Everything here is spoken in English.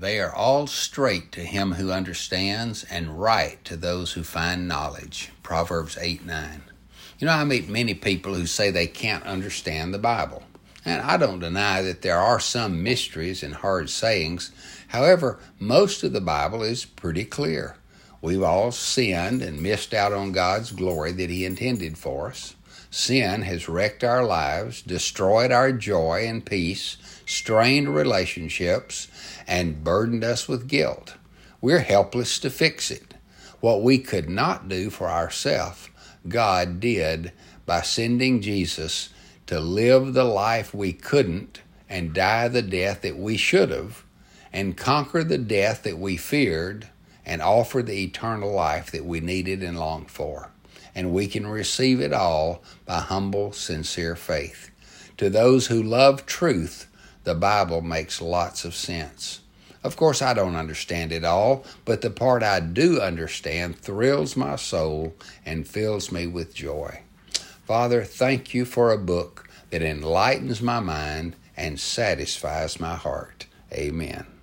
They are all straight to him who understands, and right to those who find knowledge. Proverbs 8:9. You know, I meet many people who say they can't understand the Bible. And I don't deny that there are some mysteries and hard sayings. However, most of the Bible is pretty clear. We've all sinned and missed out on God's glory that He intended for us. Sin has wrecked our lives, destroyed our joy and peace, strained relationships, and burdened us with guilt. We're helpless to fix it. What we could not do for ourselves, God did by sending Jesus to live the life we couldn't and die the death that we should have and conquer the death that we feared and offer the eternal life that we needed and longed for. And we can receive it all by humble, sincere faith. To those who love truth, the Bible makes lots of sense. Of course, I don't understand it all, but the part I do understand thrills my soul and fills me with joy. Father, thank you for a book that enlightens my mind and satisfies my heart. Amen.